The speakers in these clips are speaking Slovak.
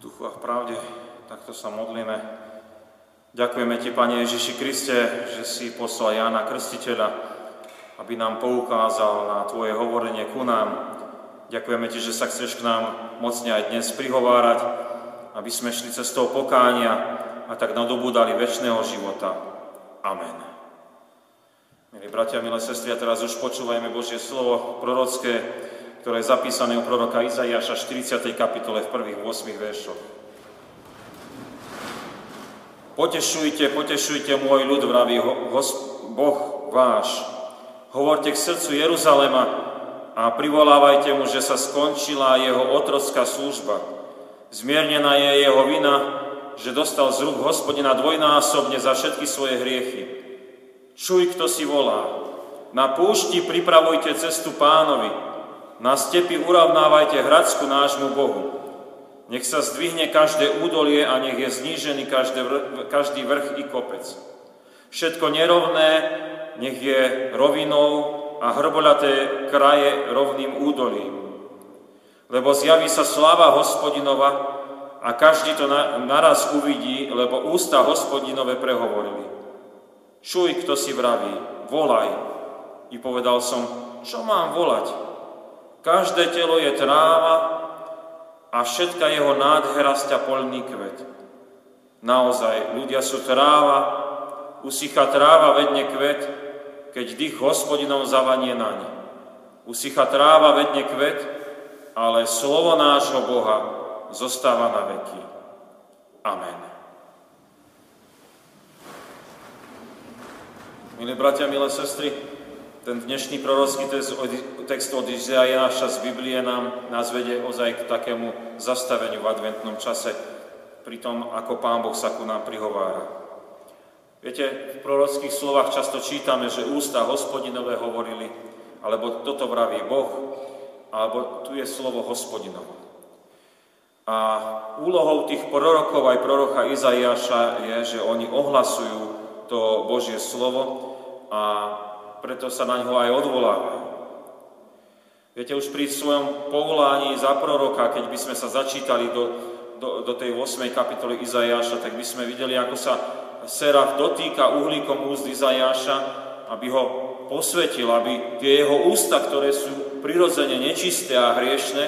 v duchu a v pravde. Takto sa modlíme. Ďakujeme Ti, Pane Ježiši Kriste, že si poslal Jána Krstiteľa, aby nám poukázal na Tvoje hovorenie ku nám. Ďakujeme Ti, že sa chceš k nám mocne aj dnes prihovárať, aby sme šli cestou pokánia a tak nadobúdali večného života. Amen. Milí bratia, milé sestry, teraz už počúvajme Božie slovo prorocké, ktoré je zapísané u proroka Izaiáša 40. kapitole v prvých 8 veršoch. Potešujte, potešujte môj ľud, vraví Boh váš. Hovorte k srdcu Jeruzalema a privolávajte mu, že sa skončila jeho otrocká služba. Zmiernená je jeho vina, že dostal z rúk Hospodina dvojnásobne za všetky svoje hriechy. Čuj, kto si volá. Na púšti pripravujte cestu Pánovi. Na stepi uravnávajte hradsku nášmu Bohu. Nech sa zdvihne každé údolie a nech je znížený každý vrch i kopec. Všetko nerovné nech je rovinou a hrboľaté kraje rovným údolím. Lebo zjaví sa sláva Hospodinova a každý to naraz uvidí, lebo ústa Hospodinove prehovorili. Čuj, kto si vraví, volaj. I povedal som, čo mám volať? Každé telo je tráva a všetka jeho nádhera sťa poľný kvet. Naozaj, ľudia sú tráva, usychá tráva vedne kvet, keď dých Hospodinov zavanie naň. Usychá tráva vedne kvet, ale slovo nášho Boha zostáva na veky. Amen. Milí bratia, milé sestry, ten dnešný prorocký text od Izaiáša z Biblie nás vedie ozaj k takému zastaveniu v adventnom čase, pri tom, ako Pán Boh sa ku nám prihovára. Viete, v prorockých slovách často čítame, že ústa Hospodinové hovorili, alebo toto vraví Boh, alebo tu je slovo Hospodinovo. A úlohou tých prorokov aj proroka Izaiáša je, že oni ohlasujú to Božie slovo a preto sa na ňo aj odvolávajú. Viete, už pri svojom povolání za proroka, keď by sme sa začítali do tej 8. kapitoly Izaiáša, tak by sme videli, ako sa seraf dotýka uhlíkom úst Izaiáša, aby ho posvetil, aby tie jeho ústa, ktoré sú prirodzene nečisté a hriešne,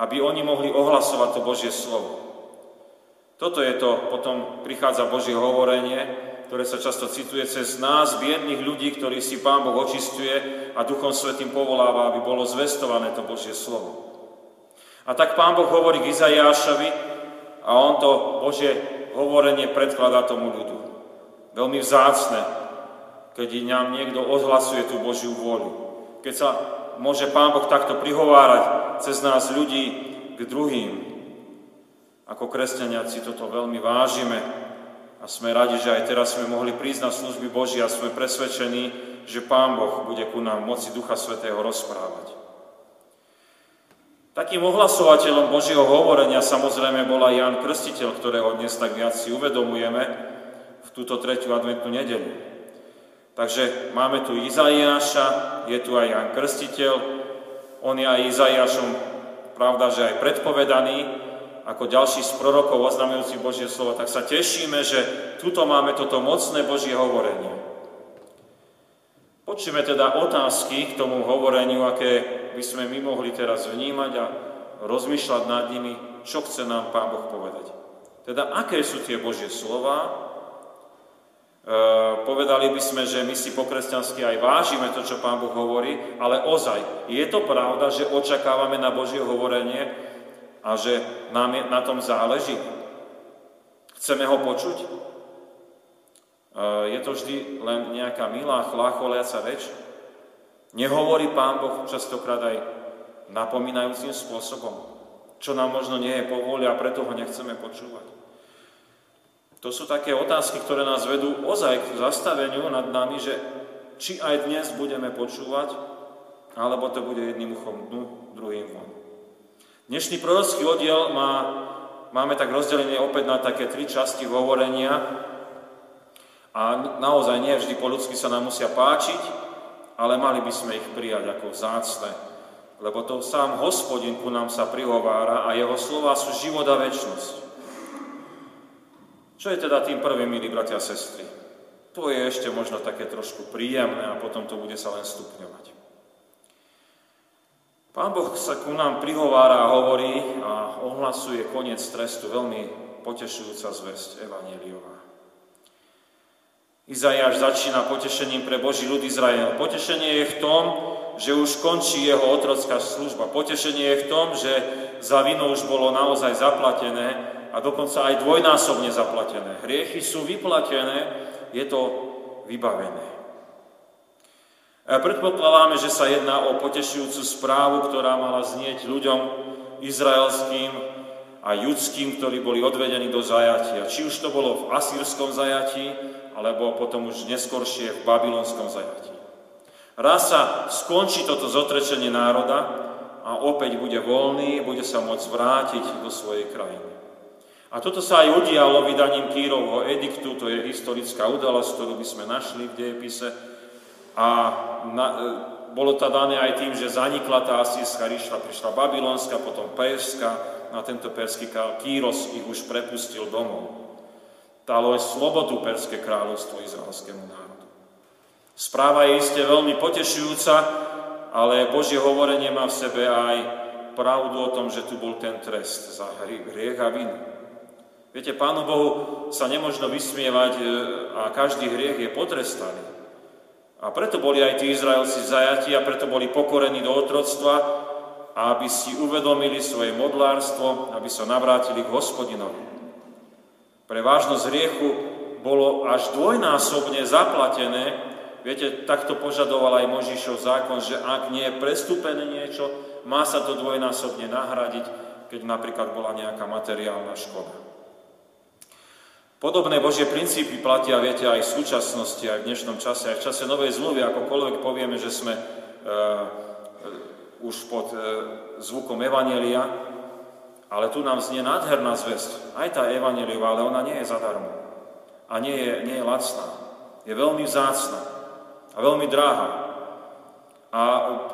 aby oni mohli ohlasovať to Božie slovo. Toto je to, potom prichádza Božie hovorenie, ktoré sa často cituje cez nás, biedných ľudí, ktorých si Pán Boh očistuje a Duchom Svätým povoláva, aby bolo zvestované to Božie slovo. A tak Pán Boh hovorí k Izaiášovi a on to Božie hovorenie predkladá tomu ľudu. Veľmi vzácne, keď nám niekto odhlasuje tú Božiu vôľu. Keď sa môže Pán Boh takto prihovárať cez nás ľudí k druhým. Ako kresťania si toto veľmi vážime, a sme radi, že aj teraz sme mohli prísť na služby Boží a sme presvedčení, že Pán Boh bude ku nám moci Ducha Svätého rozprávať. Takým ohlasovateľom Božieho hovorenia samozrejme bola Ján Krstiteľ, ktorého dnes tak viac si uvedomujeme v túto tretiu adventnú nedeľu. Takže máme tu Izaiáša, je tu aj Ján Krstiteľ, on je aj Izaiášom, pravda, že aj predpovedaný, ako ďalší z prorokov oznamujúci Božie slovo, tak sa tešíme, že tuto máme toto mocné Božie hovorenie. Počujeme teda otázky k tomu hovoreniu, aké by sme my mohli teraz vnímať a rozmýšľať nad nimi, čo chce nám Pán Boh povedať. Teda, aké sú tie Božie slova? Povedali by sme, že my si po kresťansky aj vážime to, čo Pán Boh hovorí, ale ozaj, je to pravda, že očakávame na Božie hovorenie, a že nám na tom záleží. Chceme ho počuť? Je to vždy len nejaká milá, chlácholiaca reč? Nehovorí Pán Boh častokrát aj napomínajúcim spôsobom, čo nám možno nie je povôli a preto ho nechceme počúvať? To sú také otázky, ktoré nás vedú ozaj k zastaveniu nad nami, že či aj dnes budeme počúvať, alebo to bude jedným uchom dnu, druhým von. Dnešný prorocký oddiel máme tak rozdelené opäť na také tri časti hovorenia a naozaj nie vždy po ľudsky sa nám musia páčiť, ale mali by sme ich prijať ako vzácne lebo to sám Hospodin ku nám sa prihovára a jeho slova sú život a večnosť. Čo je teda tým prvým, milí bratia a sestry? To je ešte možno také trošku príjemné a potom to bude sa len stupňovať. Pán Boh sa ku nám prihovára a hovorí a ohlasuje koniec trestu, veľmi potešujúca zvesť evanjeliová. Izaiáš začína potešením pre Boží ľud Izrael. Potešenie je v tom, že už končí jeho otrocká služba. Potešenie je v tom, že za vinu už bolo naozaj zaplatené a dokonca aj dvojnásobne zaplatené. Hriechy sú vyplatené, je to vybavené. A predpokladáme, že sa jedná o potešujúcu správu, ktorá mala znieť ľuďom izraelským a judským, ktorí boli odvedení do zajatia. Či už to bolo v asýrskom zajatí, alebo potom už neskoršie v babylonskom zajatí. Raz sa skončí toto zotrečenie národa a opäť bude voľný, bude sa môcť vrátiť do svojej krajiny. A toto sa aj udialo vydaním Kýrovho ediktu, to je historická udalosť, ktorú by sme našli v dejepise. A bolo to dané aj tým, že zanikla tá asýrska ríša, prišla babylonská, potom perzská, na tento perský král Kýros ich už prepustil domov. Dalo aj slobodu perské kráľovstvo izraelskému národu. Správa je iste veľmi potešujúca, ale Božie hovorenie má v sebe aj pravdu o tom, že tu bol ten trest za hriech a vinu. Viete, Pánu Bohu sa nemožno vysmievať a každý hriech je potrestaný. A preto boli aj tí Izraelci zajatí a preto boli pokorení do otroctva, aby si uvedomili svoje modlárstvo, aby sa navrátili k Hospodinovi. Pre vážnosť hriechu bolo až dvojnásobne zaplatené. Viete, takto požadoval aj Mojžišov zákon, že ak nie je prestúpené niečo, má sa to dvojnásobne nahradiť, keď napríklad bola nejaká materiálna škoda. Podobné Božie princípy platia, viete, aj v súčasnosti, aj v dnešnom čase, aj v čase Novej zmluvy, akokoľvek povieme, že sme už pod zvukom evanjelia, ale tu nám znie nádherná zvesť. Aj tá evanjeliová, ale ona nie je zadarmo. A nie je lacná. Je veľmi vzácna. A veľmi drahá. A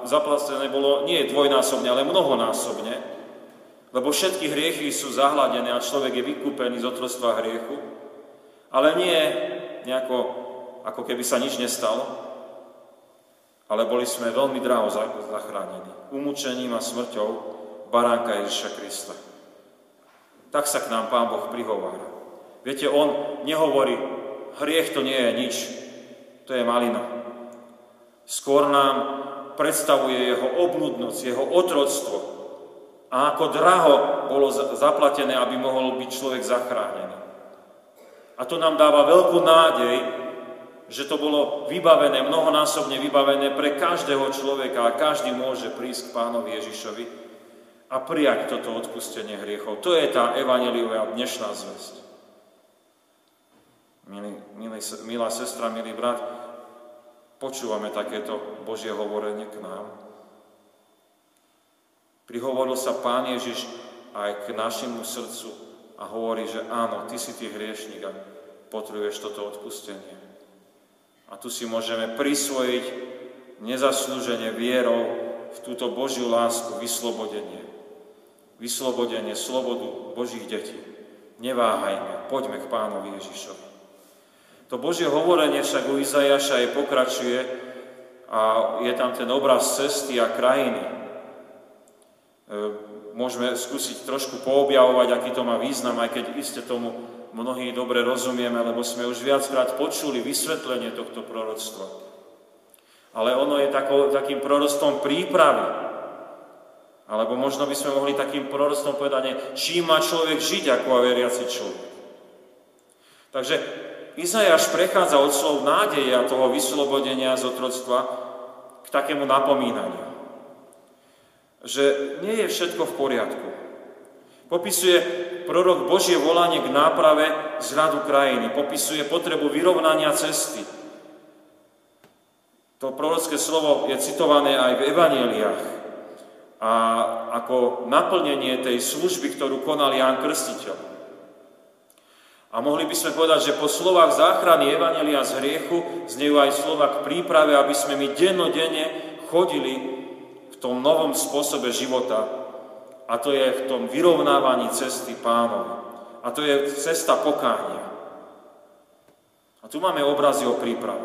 zaplatené bolo nie dvojnásobne, ale mnohonásobne, lebo všetky hriechy sú zahladené a človek je vykúpený z otroctva hriechu, ale nie nejako, ako keby sa nič nestalo, ale boli sme veľmi draho zachránení umúčením a smrťou baránka Ježiša Krista. Tak sa k nám Pán Boh prihovára. Viete, on nehovorí, hriech to nie je nič, to je malina. Skôr nám predstavuje jeho obľudnosť, jeho otroctvo a ako draho bolo zaplatené, aby mohol byť človek zachránený. A to nám dáva veľkú nádej, že to bolo vybavené, mnohonásobne vybavené pre každého človeka a každý môže prísť k Pánovi Ježišovi a prijať toto odpustenie hriechov. To je tá evanjeliová dnešná zvesť. Milá sestra, milý brat, počúvame takéto Božie hovorenie k nám. Prihovoril sa Pán Ježiš aj k našemu srdcu a hovorí, že áno, ty si ty hriešník a potrebuješ toto odpustenie. A tu si môžeme prisvojiť nezaslúžene vierou v túto Božiu lásku, vyslobodenie. Vyslobodenie, slobodu Božích detí. Neváhajme, poďme k Pánovi Ježišovi. To Božie hovorenie však u Izaiáša aj pokračuje a je tam ten obraz cesty a krajiny. Môžeme skúsiť trošku poobjavovať, aký to má význam, aj keď iste tomu mnohí dobre rozumieme, lebo sme už viackrát počuli vysvetlenie tohto proroctva. Ale ono je takým proroctvom prípravy. Alebo možno by sme mohli takým proroctvom povedať, čím má človek žiť ako veriaci človek. Takže Izaiáš prechádza od slov nádeje a toho vyslobodenia z otroctva k takému napomínaniu. Že nie je všetko v poriadku. Popisuje prorok Božie volanie k náprave zradu krajiny. Popisuje potrebu vyrovnania cesty. To prorocké slovo je citované aj v evanjeliách. A ako naplnenie tej služby, ktorú konal Ján Krstiteľ. A mohli by sme povedať, že po slovách záchrany evanjelia z hriechu znejú aj slova k príprave, aby sme my dennodenne chodili v tom novom spôsobe života, a to je v tom vyrovnávaní cesty Pánovi. A to je cesta pokánia. A tu máme obrazy o príprave.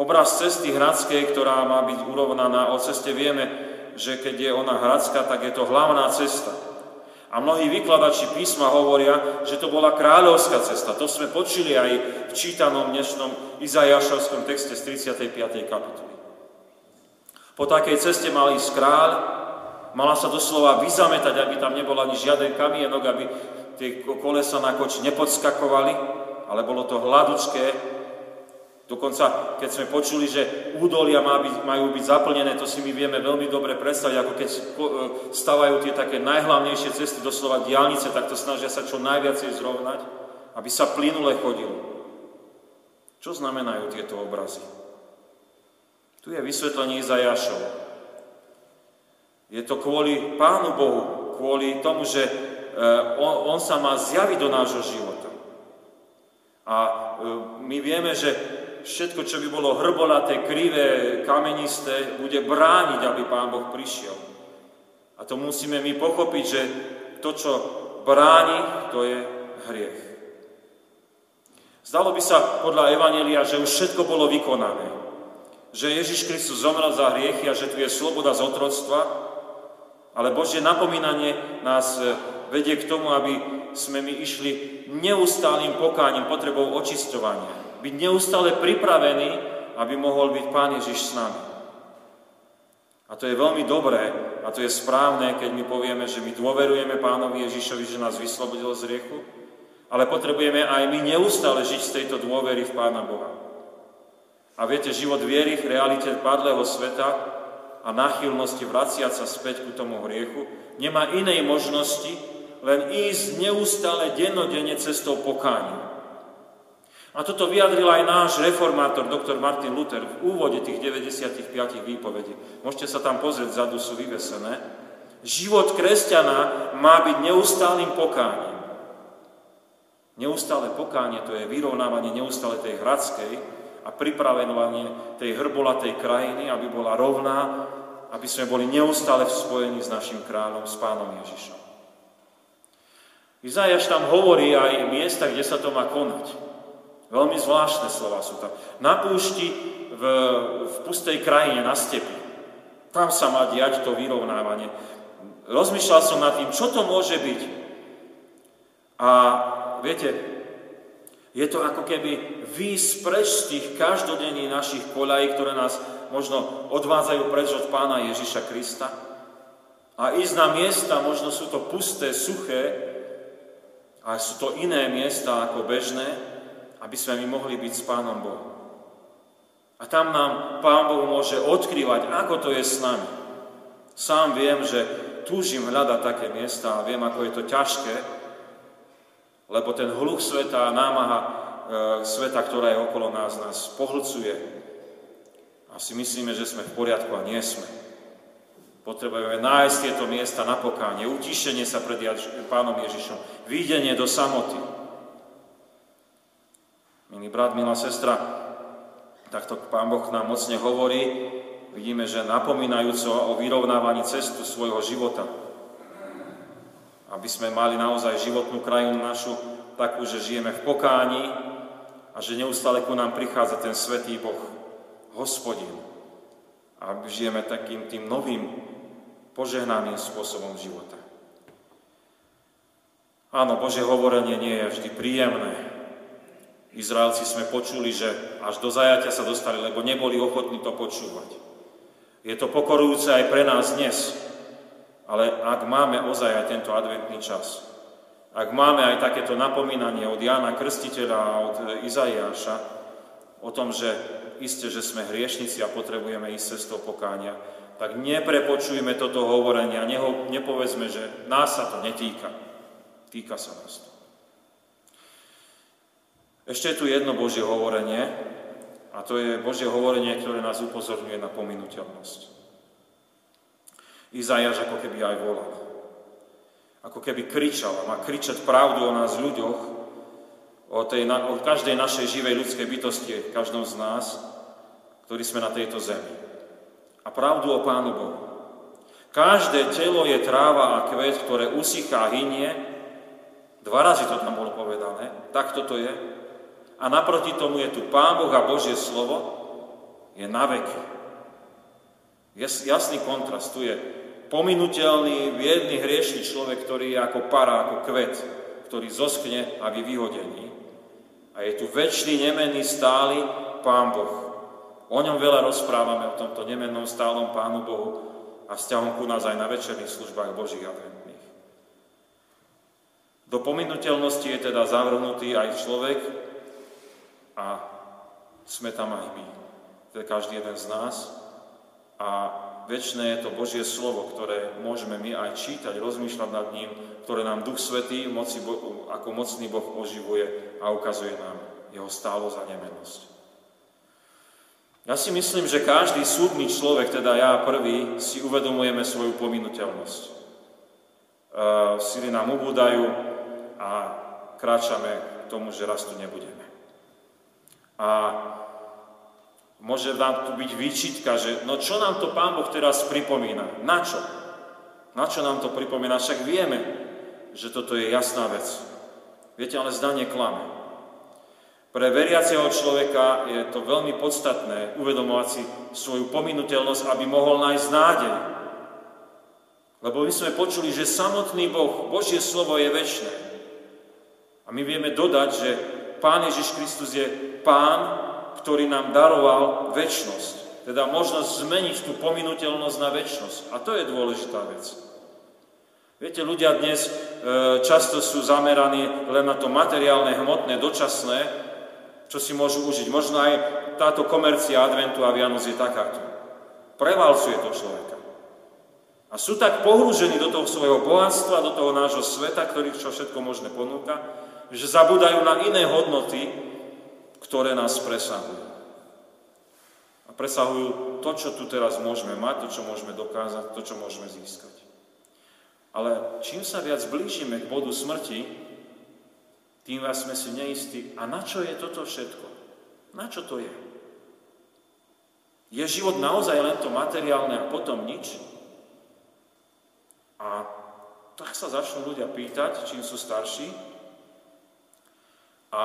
Obraz cesty hradskej, ktorá má byť urovnaná. O ceste vieme, že keď je ona hradská, tak je to hlavná cesta. A mnohí vykladači písma hovoria, že to bola kráľovská cesta. To sme počuli aj v čítanom dnešnom Izaiášovskom texte z 35. kapitoly. Po takej ceste mal ísť kráľ, mala sa doslova vyzametať, aby tam nebol ani žiaden kamienok, aby tie kolesa na koči nepodskakovali, ale bolo to hladučké. Dokonca, keď sme počuli, že údolia majú byť zaplnené, to si my vieme veľmi dobre predstaviť, ako keď stavajú tie také najhlavnejšie cesty, doslova diaľnice, tak to snažia sa čo najviacej zrovnať, aby sa plynule chodilo. Čo znamenajú tieto obrazy? Tu je vysvetlenie Izaiášovo. Je to kvôli Pánu Bohu, kvôli tomu, že on sa má zjaviť do nášho života. A my vieme, že všetko, čo by bolo hrbolaté, krivé, kamenisté, bude brániť, aby Pán Boh prišiel. A to musíme my pochopiť, že to, čo bráni, to je hriech. Zdalo by sa podľa Evanjelia, že už všetko bolo vykonané. Že Ježiš Kristus zomrel za hriechy a že tu je sloboda z otroctva, ale Božie napomínanie nás vedie k tomu, aby sme my išli neustálým pokáním, potrebou očisťovania. Byť neustále pripravený, aby mohol byť Pán Ježiš s nami. A to je veľmi dobré a to je správne, keď my povieme, že my dôverujeme Pánovi Ježišovi, že nás vyslobodil z hriechu, ale potrebujeme aj my neustále žiť z tejto dôvery v Pána Boha. A viete, život viery v realite padlého sveta a náchylnosti vraciať sa späť ku tomu hriechu nemá inej možnosti, len ísť neustále, dennodenne cestou pokánia. A toto vyjadril aj náš reformátor, doktor Martin Luther, v úvode tých 95 výpovedí. Môžete sa tam pozrieť, vzadu sú vyvesené. Život kresťana má byť neustálým pokáním. Neustále pokánie, to je vyrovnávanie neustále tej hradskej a pripravenovanie tej hrbolatej krajiny, aby bola rovná, aby sme boli neustále v spojení s našim kráľom, s Pánom Ježišom. Izaiáš tam hovorí aj miesta, kde sa to má konať. Veľmi zvláštne slova sú tam. Na púšti, v pustej krajine, na stepi. Tam sa má diať to vyrovnávanie. Rozmýšľal som nad tým, čo to môže byť. A viete, je to ako keby výjsť preč z tých každodenných našich koľají, ktoré nás možno odvádzajú preč od Pána Ježiša Krista. A ísť na miesta, možno sú to pusté, suché, a sú to iné miesta ako bežné, aby sme my mohli byť s Pánom Bohom. A tam nám Pán Boh môže odkrývať, ako to je s nami. Sám viem, že túžim hľadať také miesta a viem, ako je to ťažké, lebo ten hluch sveta a námaha sveta, ktorá je okolo nás, nás pohlcuje. A si myslíme, že sme v poriadku a nie sme. Potrebujeme nájsť tieto miesta na pokánie, utišenie sa pred Pánom Ježišom, výjdenie do samoty. Milý brat, milá sestra, takto Pán Boh nám mocne hovorí, vidíme, že napomínajúco o vyrovnávaní cestu svojho života. Aby sme mali naozaj životnú krajinu našu takú, že žijeme v pokání a že neustále ku nám prichádza ten svätý Boh, Hospodin. A žijeme takým tým novým požehnaným spôsobom života. Áno, Božie hovorenie nie je vždy príjemné. Izraelci sme počuli, že až do zajatia sa dostali, lebo neboli ochotní to počúvať. Je to pokorujúce aj pre nás dnes, ale ak máme ozaj aj tento adventný čas, ak máme aj takéto napomínanie od Jána Krstiteľa a od Izaiáša o tom, že iste, že sme hriešnici a potrebujeme ísť cestou pokánia, tak neprepočujme toto hovorenie a nepovedzme, že nás sa to netýka. Týka sa nás to. Ešte je tu jedno Božie hovorenie a to je Božie hovorenie, ktoré nás upozorňuje na pominuteľnosť. Izaiáš ako keby aj volal. Ako keby kričal a má kričať pravdu o nás ľuďoch, o každej našej živej ľudskej bytosti, každom z nás, ktorí sme na tejto zemi. A pravdu o Pánu Bohu. Každé telo je tráva a kvet, ktoré usychá, hynie. 2 razy to tam bolo povedané. Tak toto je. A naproti tomu je tu Pán Boh a Božie slovo je na veky. Jasný kontrast. Tu je pominuteľný, biedný, hriešný človek, ktorý je ako para, ako kvet, ktorý zoschne a je vyhodený. A je tu večný, nemenný, stály Pán Boh. O ňom veľa rozprávame, o tomto nemennom, stálom Pánu Bohu, a vzťahom ku nás aj na večerných službách Božích adventných. Do pominuteľnosti je teda zavrhnutý aj človek a sme tam aj my, teda každý jeden z nás. A večné je to Božie slovo, ktoré môžeme my aj čítať, rozmýšľať nad ním, ktoré nám Duch Svätý ako mocný Boh oživuje a ukazuje nám jeho stálosť a nemennosť. Ja si myslím, že každý súdny človek, teda ja prvý, si uvedomujeme svoju pominuteľnosť. Sily nám ubúdajú a kráčame k tomu, že raz tu nebudeme. A môže nám tu byť výčitka, že no čo nám to Pán Boh teraz pripomína? Na čo? Na čo nám to pripomína? Však vieme, že toto je jasná vec. Viete, ale zdanie klame. Pre veriaceho človeka je to veľmi podstatné uvedomovať si svoju pominuteľnosť, aby mohol nájsť nádej. Lebo my sme počuli, že samotný Boh, Božie slovo je večné. A my vieme dodať, že Pán Ježiš Kristus je Pán, ktorý nám daroval večnosť. Teda možnosť zmeniť tú pominuteľnosť na večnosť. A to je dôležitá vec. Viete, ľudia dnes často sú zameraní len na to materiálne, hmotné, dočasné, čo si môžu užiť. Možno aj táto komercia adventu a Vianoc je takáto. Prevalcuje to človeka. A sú tak pohrúžení do toho svojho bohatstva, do toho nášho sveta, ktorý čo všetko možné ponúka, že zabúdajú na iné hodnoty, ktoré nás presahujú. A presahujú to, čo tu teraz môžeme mať, to, čo môžeme dokázať, to, čo môžeme získať. Ale čím sa viac blížime k bodu smrti, tým vás sme si neistí. A na čo je toto všetko? Na čo to je? Je život naozaj len to materiálne a potom nič? A tak sa začnú ľudia pýtať, čím sú starší. A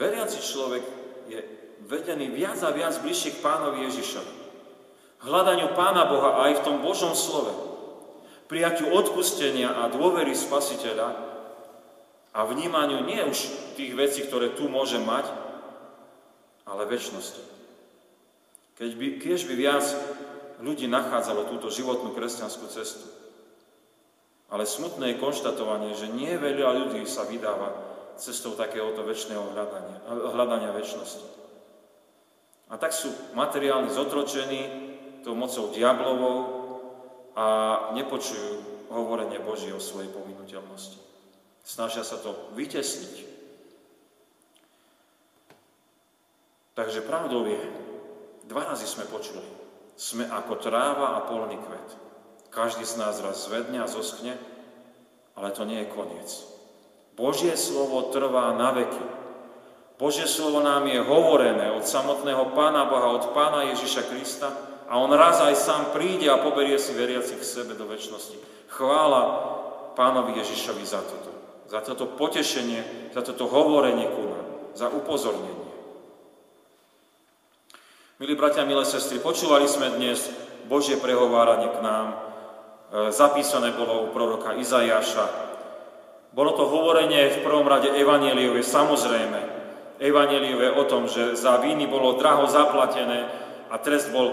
veriaci človek je vedený viac a viac bližšie k Pánovi Ježišovi. Hľadaniu Pána Boha aj v tom Božom slove. Prijatiu odpustenia a dôvery Spasiteľa a vnímaniu nie už tých vecí, ktoré tu môže mať, ale večnosti. Keď by viac ľudí nachádzalo túto životnú kresťanskú cestu. Ale smutné je konštatovanie, že nie veľa ľudí sa vydáva cestou takéhoto večného hľadania večnosti. A tak sú materiálne zotročení tou mocou diablovou a nepočujú hovorenie Božie o svojej pominuteľnosti. Snažia sa to vytesniť. Takže pravdou je, 2 razy sme počuli. Sme ako tráva a polný kvet. Každý z nás raz zvedne a zoschne, ale to nie je koniec. Božie slovo trvá na veky. Božie slovo nám je hovorené od samotného Pána Boha, od Pána Ježiša Krista a on raz aj sám príde a poberie si veriacich k sebe do večnosti. Chvála Pánovi Ježišovi za toto. Za toto potešenie, za toto hovorenie ku nám, za upozornenie. Milí bratia, milé sestry, počúvali sme dnes Božie prehováranie k nám. Zapísané bolo u proroka Izaiáša. Bolo to hovorenie v prvom rade evanjeliov, samozrejme. Evanjeliov je o tom, že za viny bolo draho zaplatené a trest bol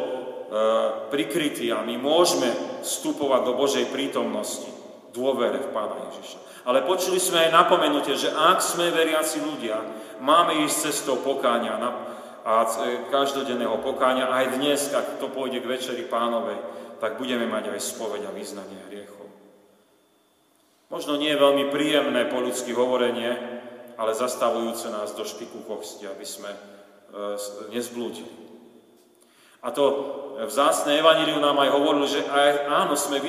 prikrytý a my môžeme vstupovať do Božej prítomnosti, dôvere v Pána Ježiša. Ale počuli sme aj napomenutie, že ak sme veriaci ľudia, máme ísť cestou pokáňa a každodenného pokáňa. Aj dnes, ak to pôjde k večeri Pánovej, tak budeme mať aj spoveď a vyznanie hriechov. Možno nie je veľmi príjemné po ľudsky hovorenie, ale zastavujúce nás do špiku kosti, aby sme nezblúdili. A to vzácne evanjelium nám aj hovorilo, že aj, áno, sme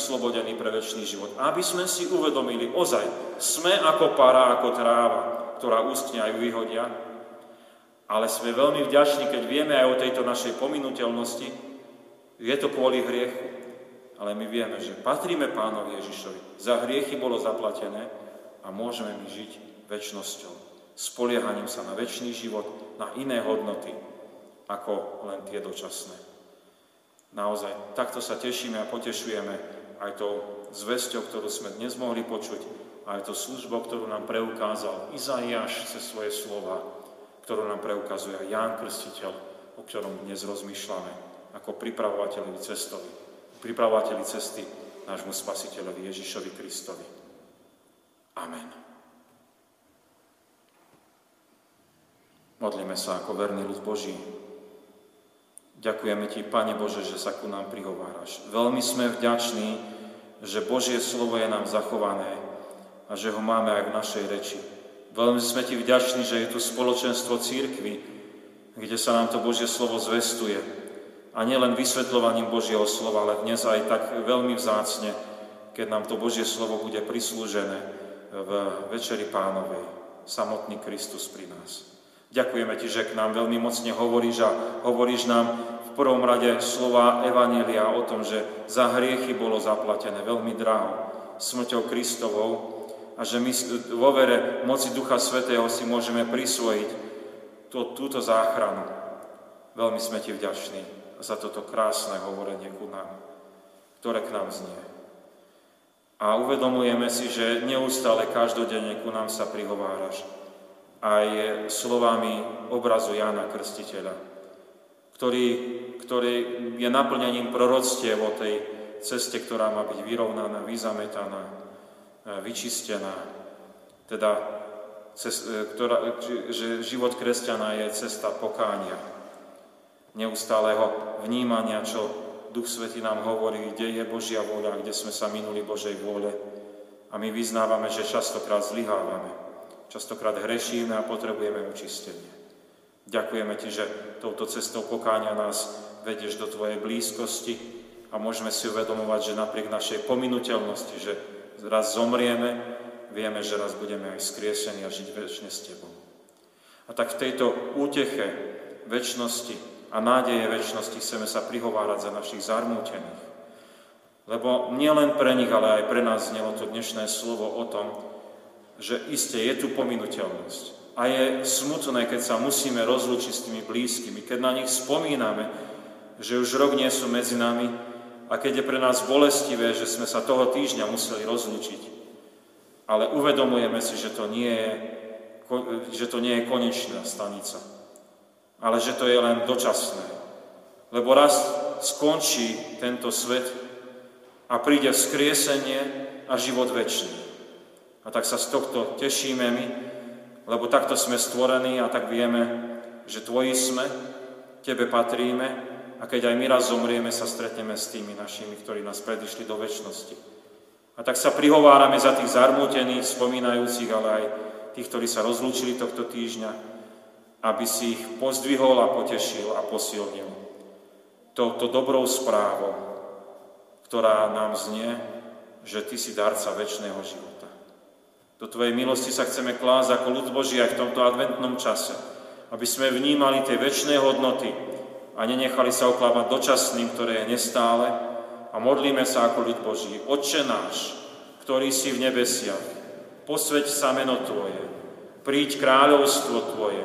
vyslobodení pre večný život. Aby sme si uvedomili, ozaj, sme ako para, ako tráva, ktorá uschne aj vyhodia, ale sme veľmi vďační, keď vieme aj o tejto našej pominuteľnosti, Je to kvôli hriechu. Ale my vieme, že patríme Pánovi Ježišovi. Za hriechy bolo zaplatené a môžeme my žiť večnosťou. Spoliehaním sa na večný život, na iné hodnoty, ako len tie dočasné. Naozaj, takto sa tešíme a potešujeme aj tou zvesťou, ktorú sme dnes mohli počuť, aj tou službou, ktorú nám preukázal Izaiáš cez svoje slova, ktorú nám preukazuje aj Ján Krstiteľ, o ktorom dnes rozmýšľame ako pripravovateľi cesty nášmu Spasiteľovi Ježišovi Kristovi. Amen. Modlíme sa ako verný ľud Boží. Ďakujeme Ti, Pane Bože, že sa ku nám prihováraš. Veľmi sme vďační, že Božie slovo je nám zachované a že ho máme aj v našej reči. Veľmi sme Ti vďační, že je tu spoločenstvo cirkvi, kde sa nám to Božie slovo zvestuje. A nielen vysvetľovaním Božieho slova, ale dnes aj tak veľmi vzácne, keď nám to Božie slovo bude prislúžené v Večeri Pánovej. Samotný Kristus pri nás. Ďakujeme Ti, že k nám veľmi mocne hovoríš a hovoríš nám v prvom rade slova Evanjelia o tom, že za hriechy bolo zaplatené veľmi draho smrťou Kristovou a že my vo vere moci Ducha Svätého si môžeme prisvojiť túto záchranu. Veľmi sme Ti vďační za toto krásne hovorenie ku nám, ktoré k nám znie. A uvedomujeme si, že neustále každodenne ku nám sa prihováraš aj slovami obrazu Jána Krstiteľa, ktorý je naplnením proroctiev o tej ceste, ktorá má byť vyrovnaná, vyzametaná, vyčistená. Teda, že život kresťana je cesta pokánia, neustálého vnímania, čo Duch Svätý nám hovorí, kde je Božia vôľa, kde sme sa minuli Božej vôle. A my vyznávame, že častokrát zlyhávame, častokrát hrešíme a potrebujeme očistenie. Ďakujeme Ti, že touto cestou pokáňa nás vedieš do Tvojej blízkosti a môžeme si uvedomovať, že napriek našej pominuteľnosti, že raz zomrieme, vieme, že raz budeme aj skriesení a žiť večne s Tebou. A tak v tejto úteche večnosti a nádeje večnosti chceme sa prihovárať za našich zarmútených. Lebo nielen pre nich, ale aj pre nás znelo to dnešné slovo o tom, že iste je tu pominuteľnosť. A je smutné, keď sa musíme rozlúčiť s tými blízkymi, keď na nich spomíname, že už rok nie sú medzi nami a keď je pre nás bolestivé, že sme sa toho týždňa museli rozlúčiť. Ale uvedomujeme si, že to nie je konečná stanica, ale že to je len dočasné. Lebo raz skončí tento svet a príde vzkriesenie a život večný. A tak sa z tohto tešíme my, lebo takto sme stvorení a tak vieme, že Tvoji sme, Tebe patríme a keď aj my raz zomrieme, sa stretneme s tými našimi, ktorí nás predišli do večnosti. A tak sa prihovárame za tých zarmútených, spomínajúcich, ale aj tých, ktorí sa rozlúčili tohto týždňa, aby si ich pozdvihol a potešil a posilnil touto dobrou správou, ktorá nám znie, že Ty si darca večného života. Do Tvojej milosti sa chceme klásť ako ľud Boží aj v tomto adventnom čase, aby sme vnímali tie večné hodnoty a nenechali sa oklamať dočasným, ktoré je nestále, a modlíme sa ako ľud Boží. Otče náš, ktorý si v nebesiach, posväť sa meno Tvoje, príď kráľovstvo Tvoje,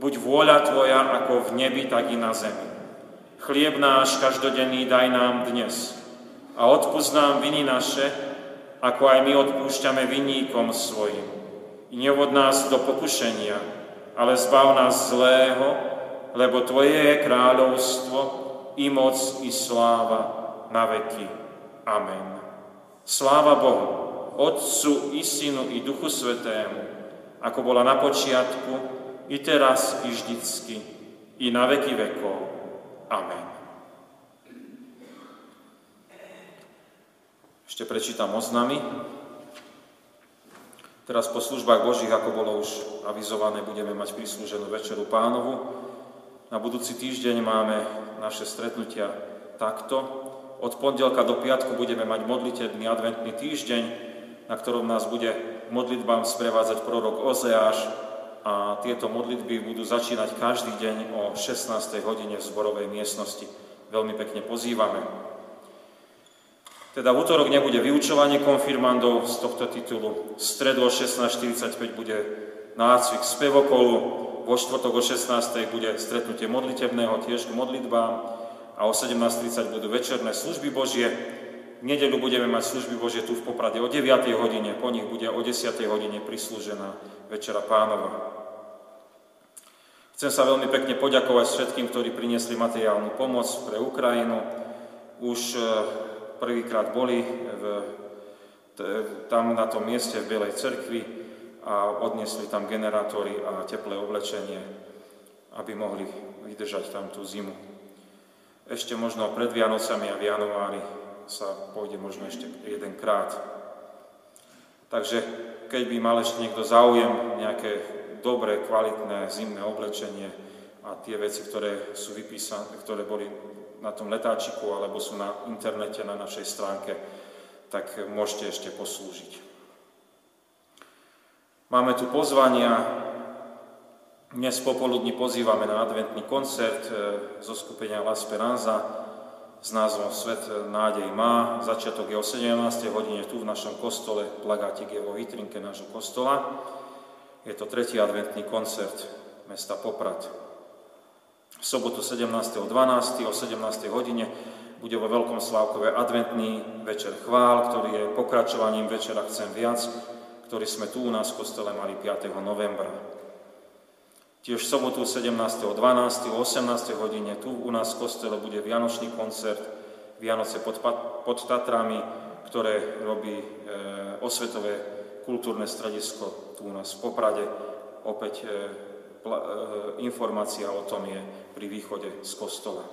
buď vôľa Tvoja ako v nebi, tak i na zemi. Chlieb náš každodenný daj nám dnes a odpusť nám viny naše, ako aj my odpúšťame vinníkom svojim. I nevod nás do pokušenia, ale zbav nás zlého, lebo Tvoje je kráľovstvo, i moc, i sláva na veky. Amen. Sláva Bohu, Otcu, i Synu, i Duchu Svätému, ako bola na počiatku, i teraz, i vždycky, i na veky vekov. Amen. Ešte prečítam oznamy. Teraz po službách Božích, ako bolo už avizované, budeme mať prislúženú Večeru Pánovu. Na budúci týždeň máme naše stretnutia takto. Od pondelka do piatku budeme mať modlitebný adventný týždeň, na ktorom nás bude modlitbám sprevádzať prorok Ozeáš, a tieto modlitby budú začínať každý deň o 16:00 hodine v zborovej miestnosti. veľmi pekne pozývame. Teda v utorok nebude vyučovanie konfirmandov z tohto titulu, v stredu o 16:45 bude nácvik spevokolu, vo štvrtok o 16:00 bude stretnutie modlitebného, tiež k modlitbám, a o 17:30 budú večerné služby Božie. V nedeľu budeme mať služby Božie tu v Poprade o 9:00, po nich bude o 10:00 prislúžená Večera Pánova. Chcem sa veľmi pekne poďakovať všetkým, ktorí priniesli materiálnu pomoc pre Ukrajinu. Už prvýkrát boli tam na tom mieste v Bielej cerkvi a odniesli tam generátory a teplé oblečenie, aby mohli vydržať tam tú zimu. Ešte možno pred Vianocami a v januári sa pôjde možno ešte jedenkrát. Takže keď by mal ešte niekto záujem nejaké dobré, kvalitné zimné oblečenie a tie veci, ktoré sú vypísané, ktoré boli na tom letáčiku alebo sú na internete, na našej stránke, tak môžete ešte poslúžiť. Máme tu pozvania. Dnes popoludní pozývame na adventný koncert zo skupenia La Esperanza s názvom Svet nádej má. Začiatok je o 17:00 tu v našom kostole, plagátik je vo vitrínke nášho kostola. Je to 3. adventný koncert mesta Poprad. V sobotu 17.12. o 17:00 bude vo Veľkom Slavkove adventný večer chvál, ktorý je pokračovaním večera Chcem viac, ktorý sme tu u nás v kostole mali 5. novembra. Tiež v sobotu 17.12. o 18:00 tu u nás v kostele bude vianočný koncert Vianoce pod Tatrami, ktoré robí osvetové kultúrne stredisko tu u nás v Poprade. Opäť informácia o tom je pri východe z kostola.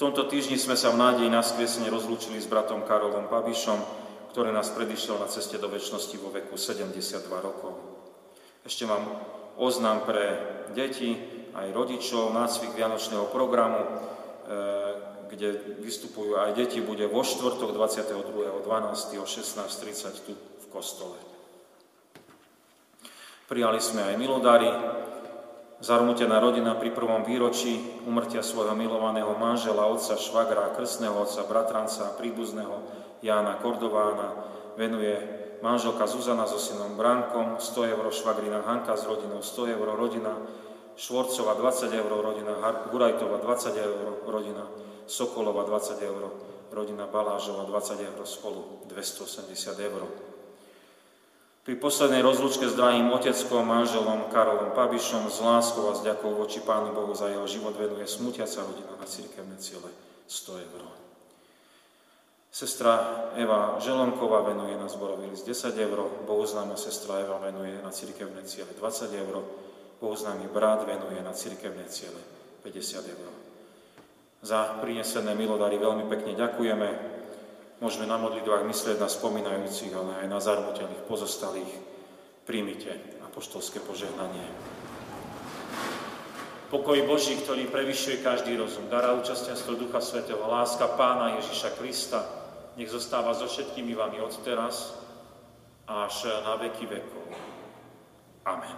V tomto týždni sme sa v nádeji na skriesenie rozlúčili s bratom Karolom Pabíšom, ktorý nás predišiel na ceste do večnosti vo veku 72 rokov. Ešte mám oznám pre deti, aj rodičov, nácvik vianočného programu, kde vystupujú aj deti, bude vo štvrtok 22.12. o 16:30 tu v kostole. Prijali sme aj milodary. Zarmutená rodina pri prvom výročí úmrtia svojho milovaného manžela, otca, švagra, krstného otca, bratranca, príbuzného Jána Kordována venuje manželka Zuzana so synom Brankom 100 €, švagrina Hanka s rodinou 100 €, rodina Švorcova 20 €, rodina Gurajtova 20 €, rodina Sokolova 20 €, rodina Balážova 20 €, spolu 280 €. Pri poslednej rozlúčke s drahým oteckom, manželom Karolom Pabíšom, s láskou a s ďakou voči Pánu Bohu za jeho život venuje smutiaca rodina na cirkevné ciele 100 €. Sestra Eva Želomková venuje na zborový list 10 €, bohuznáma sestra Eva venuje na cirkevné ciele 20 €, bohuznámy brat venuje na cirkevné ciele 50 €. Za prinesené milodary veľmi pekne ďakujeme. Môžeme na modlitbách myslieť na spomínajúcich, ale aj na zarmutených pozostalých. Príjmite apoštolské požehnanie. Pokoj Boží, ktorý prevyšuje každý rozum, dará účastenstvo Ducha Svätého, láska Pána Ježiša Krista, nech zostáva so všetkými vami od teraz až na veky vekov. Amen.